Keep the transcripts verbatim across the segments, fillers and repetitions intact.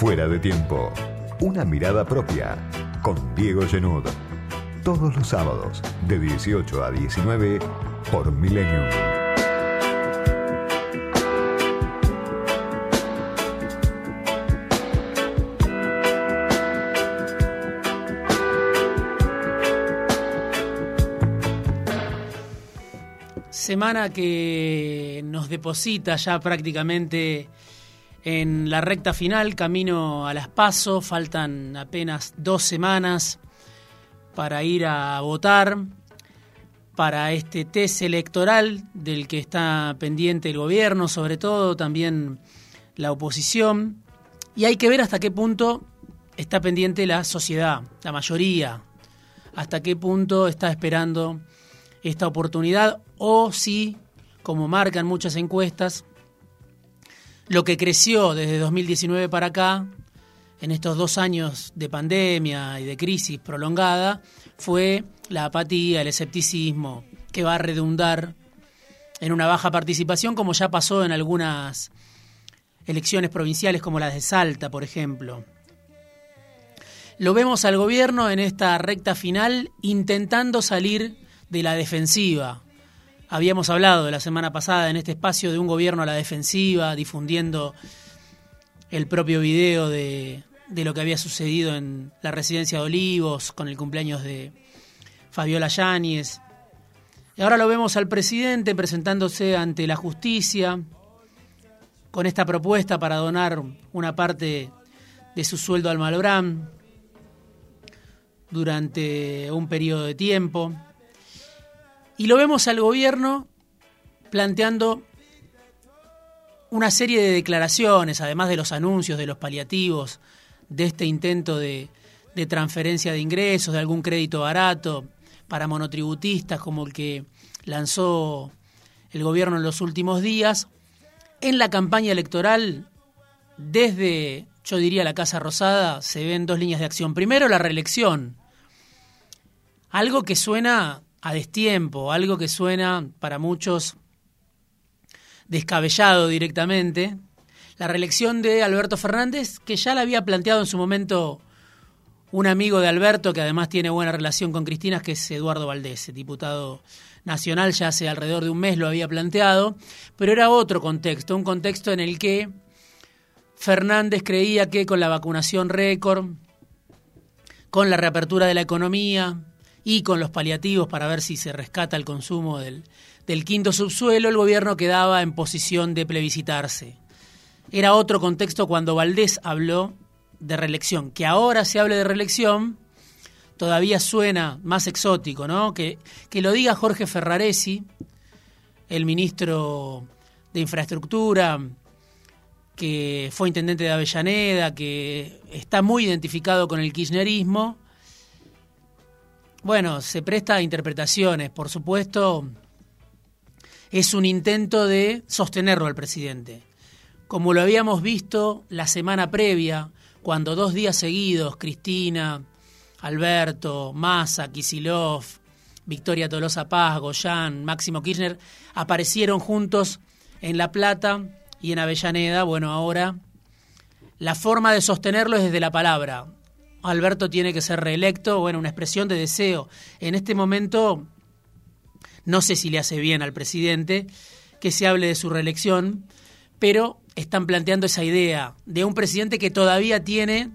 Fuera de tiempo. Una mirada propia. Con Diego Zenudo. Todos los sábados, de dieciocho a diecinueve, por Millennium. Semana que nos deposita ya prácticamente en la recta final, camino a las PASO, faltan apenas dos semanas para ir a votar, para este test electoral del que está pendiente el gobierno, sobre todo también la oposición, y hay que ver hasta qué punto está pendiente la sociedad, la mayoría, hasta qué punto está esperando esta oportunidad, o si, como marcan muchas encuestas, lo que creció desde dos mil diecinueve para acá, en estos dos años de pandemia y de crisis prolongada, fue la apatía, el escepticismo, que va a redundar en una baja participación, como ya pasó en algunas elecciones provinciales como las de Salta, por ejemplo. Lo vemos al gobierno en esta recta final intentando salir de la defensiva. Habíamos hablado de la semana pasada en este espacio de un gobierno a la defensiva, difundiendo el propio video de, de lo que había sucedido en la residencia de Olivos con el cumpleaños de Fabiola Yáñez. Y ahora lo vemos al presidente presentándose ante la justicia con esta propuesta para donar una parte de su sueldo al Malbrán durante un periodo de tiempo. Y lo vemos al gobierno planteando una serie de declaraciones, además de los anuncios, de los paliativos, de este intento de, de transferencia de ingresos, de algún crédito barato para monotributistas como el que lanzó el gobierno en los últimos días. En la campaña electoral, desde, yo diría, la Casa Rosada, se ven dos líneas de acción. Primero, la reelección. Algo que suena a destiempo, algo que suena para muchos descabellado directamente, la reelección de Alberto Fernández, que ya la había planteado en su momento un amigo de Alberto, que además tiene buena relación con Cristina, que es Eduardo Valdés, diputado nacional, ya hace alrededor de un mes lo había planteado, pero era otro contexto, un contexto en el que Fernández creía que con la vacunación récord, con la reapertura de la economía y con los paliativos para ver si se rescata el consumo del, del quinto subsuelo, el gobierno quedaba en posición de plebiscitarse. Era otro contexto cuando Valdés habló de reelección. Que ahora se hable de reelección todavía suena más exótico, ¿no? Que, que lo diga Jorge Ferraresi, el ministro de Infraestructura, que fue intendente de Avellaneda, que está muy identificado con el kirchnerismo. Bueno, se presta a interpretaciones, por supuesto, es un intento de sostenerlo al presidente. Como lo habíamos visto la semana previa, cuando dos días seguidos, Cristina, Alberto, Massa, Kicillof, Victoria Tolosa Paz, Goyan, Máximo Kirchner, aparecieron juntos en La Plata y en Avellaneda. Bueno, ahora la forma de sostenerlo es desde la palabra. Alberto tiene que ser reelecto, bueno, una expresión de deseo. En este momento, no sé si le hace bien al presidente que se hable de su reelección, pero están planteando esa idea de un presidente que todavía tiene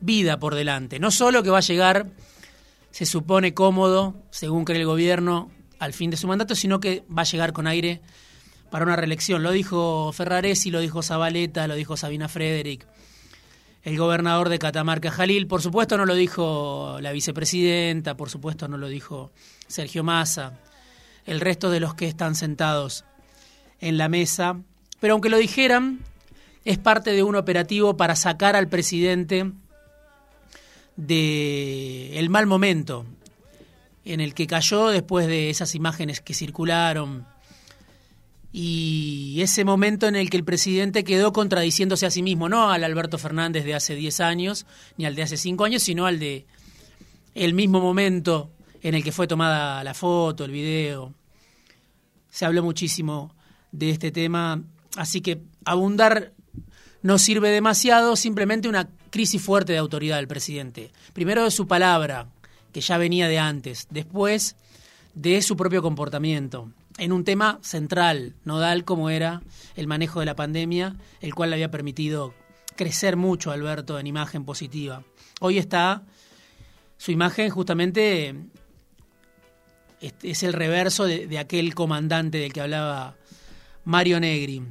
vida por delante. No solo que va a llegar, se supone cómodo, según cree el gobierno, al fin de su mandato, sino que va a llegar con aire para una reelección. Lo dijo Ferraresi, lo dijo Zabaleta, lo dijo Sabina Frederic, el gobernador de Catamarca, Jalil. Por supuesto no lo dijo la vicepresidenta, por supuesto no lo dijo Sergio Massa, el resto de los que están sentados en la mesa. Pero aunque lo dijeran, es parte de un operativo para sacar al presidente del mal momento en el que cayó después de esas imágenes que circularon. Y ese momento en el que el presidente quedó contradiciéndose a sí mismo, no al Alberto Fernández de hace diez años, ni al de hace cinco años, sino al de el mismo momento en el que fue tomada la foto, el video. Se habló muchísimo de este tema, así que abundar no sirve demasiado, simplemente una crisis fuerte de autoridad del presidente. Primero de su palabra, que ya venía de antes, después de su propio comportamiento, en un tema central, nodal, como era el manejo de la pandemia, el cual le había permitido crecer mucho a Alberto en imagen positiva. Hoy está su imagen justamente, es el reverso de, de aquel comandante del que hablaba Mario Negri.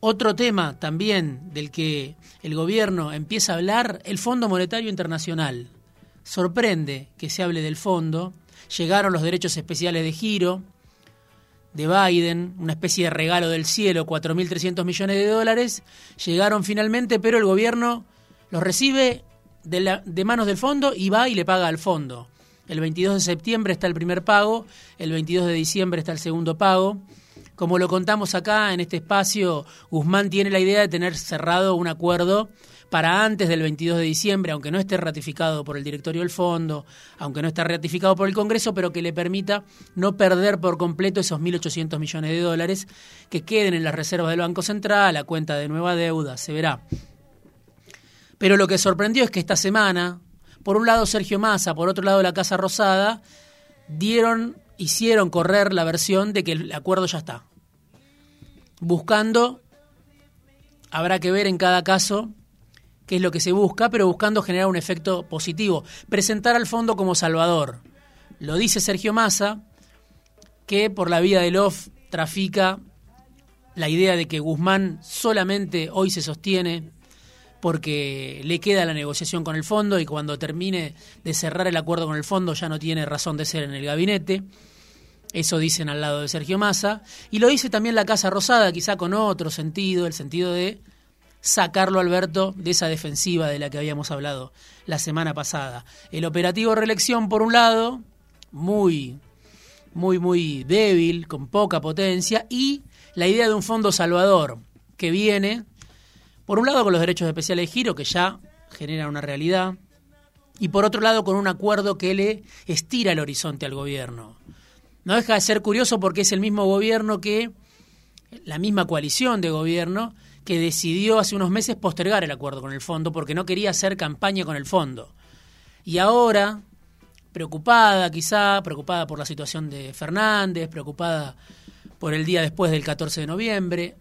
Otro tema también del que el gobierno empieza a hablar, el Fondo Monetario Internacional. Sorprende que se hable del fondo. Llegaron los derechos especiales de giro de Biden, una especie de regalo del cielo, cuatro mil trescientos millones de dólares. Llegaron finalmente, pero el gobierno los recibe de, la, de manos del fondo y va y le paga al fondo. El veintidós de septiembre está el primer pago, el veintidós de diciembre está el segundo pago. Como lo contamos acá en este espacio, Guzmán tiene la idea de tener cerrado un acuerdo para antes del veintidós de diciembre, aunque no esté ratificado por el directorio del fondo, aunque no esté ratificado por el Congreso, pero que le permita no perder por completo esos mil ochocientos millones de dólares que queden en las reservas del Banco Central, a cuenta de nueva deuda, se verá. Pero lo que sorprendió es que esta semana, por un lado Sergio Massa, por otro lado la Casa Rosada, dieron, hicieron correr la versión de que el acuerdo ya está. Buscando, habrá que ver en cada caso que es lo que se busca, pero buscando generar un efecto positivo. Presentar al fondo como salvador. Lo dice Sergio Massa, que por la vía del off trafica la idea de que Guzmán solamente hoy se sostiene porque le queda la negociación con el fondo y cuando termine de cerrar el acuerdo con el fondo ya no tiene razón de ser en el gabinete. Eso dicen al lado de Sergio Massa. Y lo dice también la Casa Rosada, quizá con otro sentido, el sentido de sacarlo a Alberto de esa defensiva de la que habíamos hablado la semana pasada. El operativo reelección, por un lado, muy, muy, muy débil, con poca potencia, y la idea de un fondo salvador que viene, por un lado con los derechos especiales de giro, que ya generan una realidad, y por otro lado con un acuerdo que le estira el horizonte al gobierno. No deja de ser curioso porque es el mismo gobierno que, la misma coalición de gobierno, que decidió hace unos meses postergar el acuerdo con el fondo porque no quería hacer campaña con el fondo. Y ahora, preocupada quizá, preocupada por la situación de Fernández, preocupada por el día después del catorce de noviembre,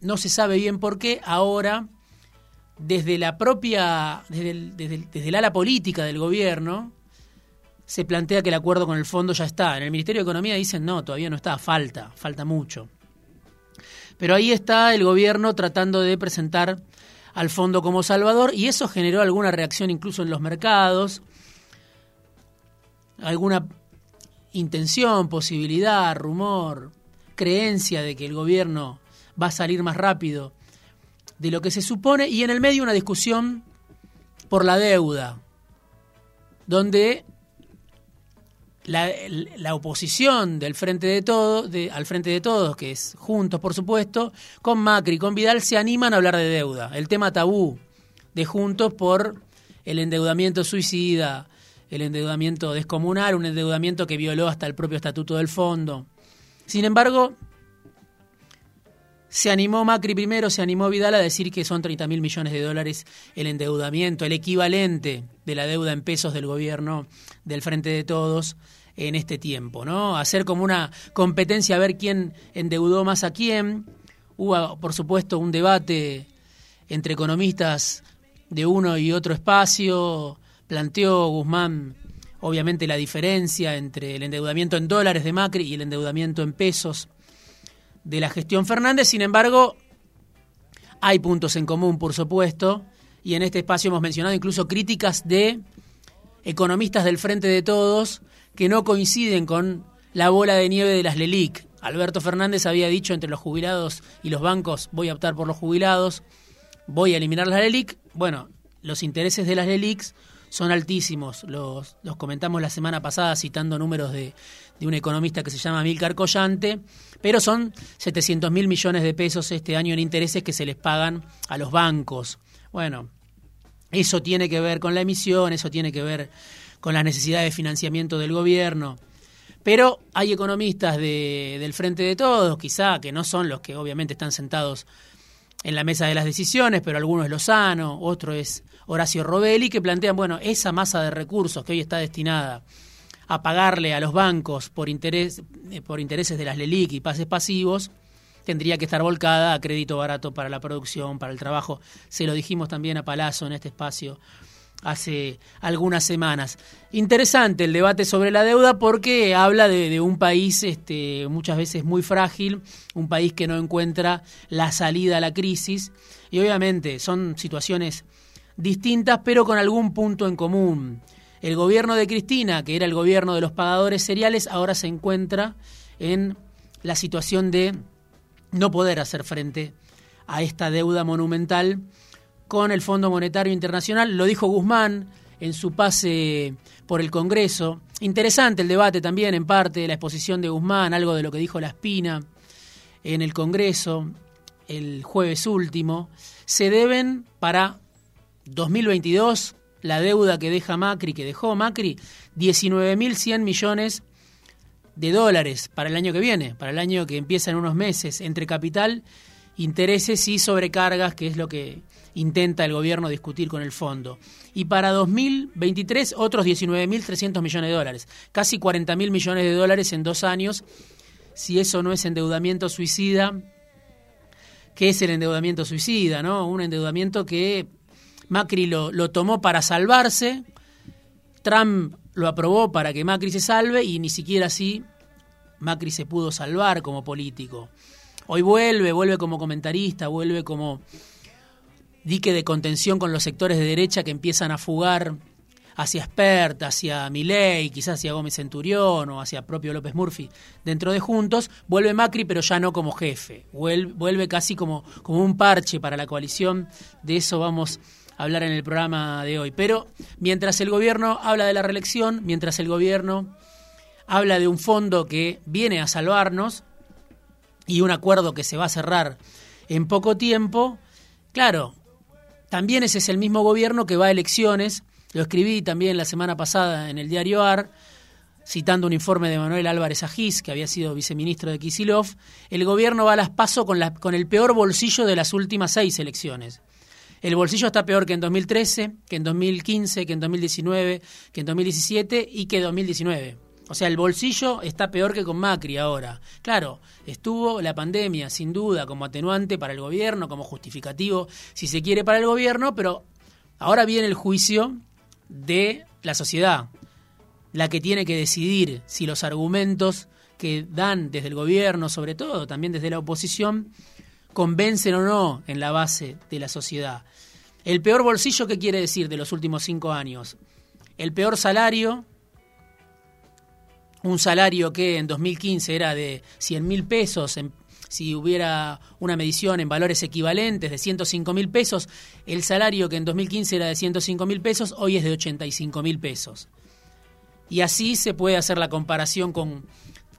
no se sabe bien por qué, ahora desde la propia, desde el, desde el, desde el ala política del gobierno, se plantea que el acuerdo con el fondo ya está. En el Ministerio de Economía dicen no, todavía no está, falta, falta mucho. Pero ahí está el gobierno tratando de presentar al fondo como salvador y eso generó alguna reacción incluso en los mercados, alguna intención, posibilidad, rumor, creencia de que el gobierno va a salir más rápido de lo que se supone y en el medio una discusión por la deuda, donde La, la oposición del Frente de Todos, de, al Frente de Todos, que es Juntos, por supuesto, con Macri, con Vidal, se animan a hablar de deuda. El tema tabú de Juntos por el endeudamiento suicida, el endeudamiento descomunal, un endeudamiento que violó hasta el propio estatuto del fondo. Sin embargo, se animó Macri primero, se animó Vidal a decir que son treinta mil millones de dólares el endeudamiento, el equivalente de la deuda en pesos del gobierno del Frente de Todos en este tiempo, ¿no? Hacer como una competencia a ver quién endeudó más a quién. Hubo, por supuesto, un debate entre economistas de uno y otro espacio. Planteó Guzmán, obviamente, la diferencia entre el endeudamiento en dólares de Macri y el endeudamiento en pesos de la gestión Fernández. Sin embargo, hay puntos en común, por supuesto, y en este espacio hemos mencionado incluso críticas de economistas del Frente de Todos que no coinciden con la bola de nieve de las LELIC. Alberto Fernández había dicho entre los jubilados y los bancos, voy a optar por los jubilados, voy a eliminar las LELIC. Bueno, los intereses de las LELIC son altísimos, los, los comentamos la semana pasada citando números de, de un economista que se llama Milcar Collante, pero son setecientos mil millones de pesos este año en intereses que se les pagan a los bancos. Bueno, eso tiene que ver con la emisión, eso tiene que ver con las necesidades de financiamiento del gobierno, pero hay economistas de, del Frente de Todos, quizá, que no son los que obviamente están sentados en la mesa de las decisiones, pero alguno es Lozano, otro es Horacio Robelli, que plantean, bueno, esa masa de recursos que hoy está destinada a pagarle a los bancos por interés, por intereses de las LELIC y pases pasivos, tendría que estar volcada a crédito barato para la producción, para el trabajo. Se lo dijimos también a Palazzo en este espacio hace algunas semanas. Interesante el debate sobre la deuda porque habla de, de un país este, muchas veces muy frágil, un país que no encuentra la salida a la crisis. Y obviamente son situaciones distintas, pero con algún punto en común. El gobierno de Cristina, que era el gobierno de los pagadores cereales, ahora se encuentra en la situación de no poder hacer frente a esta deuda monumental con el Fondo Monetario Internacional. Lo dijo Guzmán en su pase por el Congreso. Interesante el debate también, en parte, la exposición de Guzmán, algo de lo que dijo La Espina en el Congreso el jueves último. Se deben para dos mil veintidós... la deuda que deja Macri, que dejó Macri, diecinueve mil cien millones de dólares para el año que viene, para el año que empieza en unos meses, entre capital, intereses y sobrecargas, que es lo que intenta el gobierno discutir con el fondo. Y para dos mil veintitrés, otros diecinueve mil trescientos millones de dólares, casi cuarenta mil millones de dólares en dos años. Si eso no es endeudamiento suicida, ¿qué es el endeudamiento suicida, no? Un endeudamiento que Macri lo, lo tomó para salvarse, Trump lo aprobó para que Macri se salve y ni siquiera así Macri se pudo salvar como político. Hoy vuelve, vuelve como comentarista, vuelve como dique de contención con los sectores de derecha que empiezan a fugar hacia Spert, hacia Milei, quizás hacia Gómez Centurión o hacia propio López Murphy dentro de Juntos. Vuelve Macri, pero ya no como jefe, vuelve, vuelve casi como, como un parche para la coalición. De eso vamos hablar en el programa de hoy. Pero mientras el gobierno habla de la reelección, mientras el gobierno habla de un fondo que viene a salvarnos y un acuerdo que se va a cerrar en poco tiempo, claro, también ese es el mismo gobierno que va a elecciones. Lo escribí también la semana pasada en el diario A R, citando un informe de Manuel Álvarez Agis, que había sido viceministro de Kicillof. El gobierno va a las PASO con, la, con el peor bolsillo de las últimas seis elecciones. El bolsillo está peor que en dos mil trece, que en dos mil quince, que en dos mil diecinueve, que en dos mil diecisiete y que en dos mil diecinueve. O sea, el bolsillo está peor que con Macri ahora. Claro, estuvo la pandemia, sin duda, como atenuante para el gobierno, como justificativo, si se quiere, para el gobierno, pero ahora viene el juicio de la sociedad, la que tiene que decidir si los argumentos que dan desde el gobierno, sobre todo, también desde la oposición, convencen o no en la base de la sociedad. El peor bolsillo, ¿qué quiere decir de los últimos cinco años? El peor salario, un salario que en dos mil quince era de cien mil pesos, en, si hubiera una medición en valores equivalentes de ciento cinco mil pesos, el salario que en dos mil quince era de ciento cinco mil pesos, hoy es de ochenta y cinco mil pesos. Y así se puede hacer la comparación con...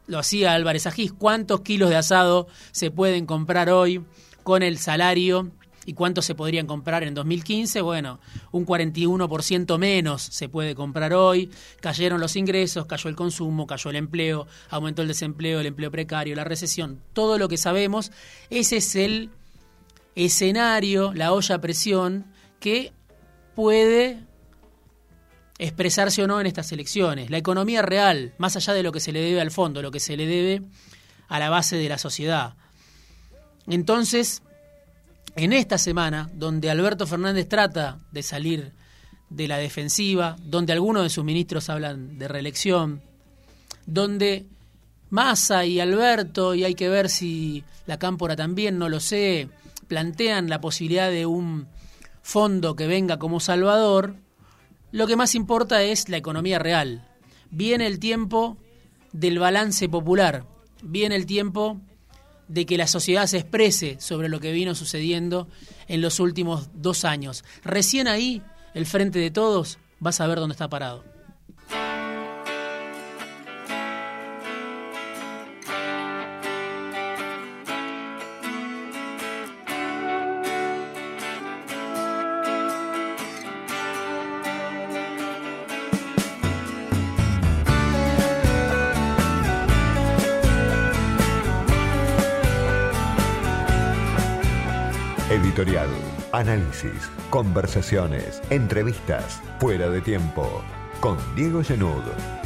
Lo hacía Álvarez Agis. ¿Cuántos kilos de asado se pueden comprar hoy con el salario y cuántos se podrían comprar en dos mil quince? Bueno, un cuarenta y uno por ciento menos se puede comprar hoy. Cayeron los ingresos, cayó el consumo, cayó el empleo, aumentó el desempleo, el empleo precario, la recesión. Todo lo que sabemos, ese es el escenario, la olla a presión que puede expresarse o no en estas elecciones. La economía real, más allá de lo que se le debe al fondo, lo que se le debe a la base de la sociedad. Entonces, en esta semana, donde Alberto Fernández trata de salir de la defensiva, donde algunos de sus ministros hablan de reelección, donde Massa y Alberto, y hay que ver si la Cámpora también, no lo sé, plantean la posibilidad de un fondo que venga como salvador, lo que más importa es la economía real. Viene el tiempo del balance popular. Viene el tiempo de que la sociedad se exprese sobre lo que vino sucediendo en los últimos dos años. Recién ahí, el Frente de Todos va a saber dónde está parado. Editorial, análisis, conversaciones, entrevistas, fuera de tiempo, con Diego Zenudo.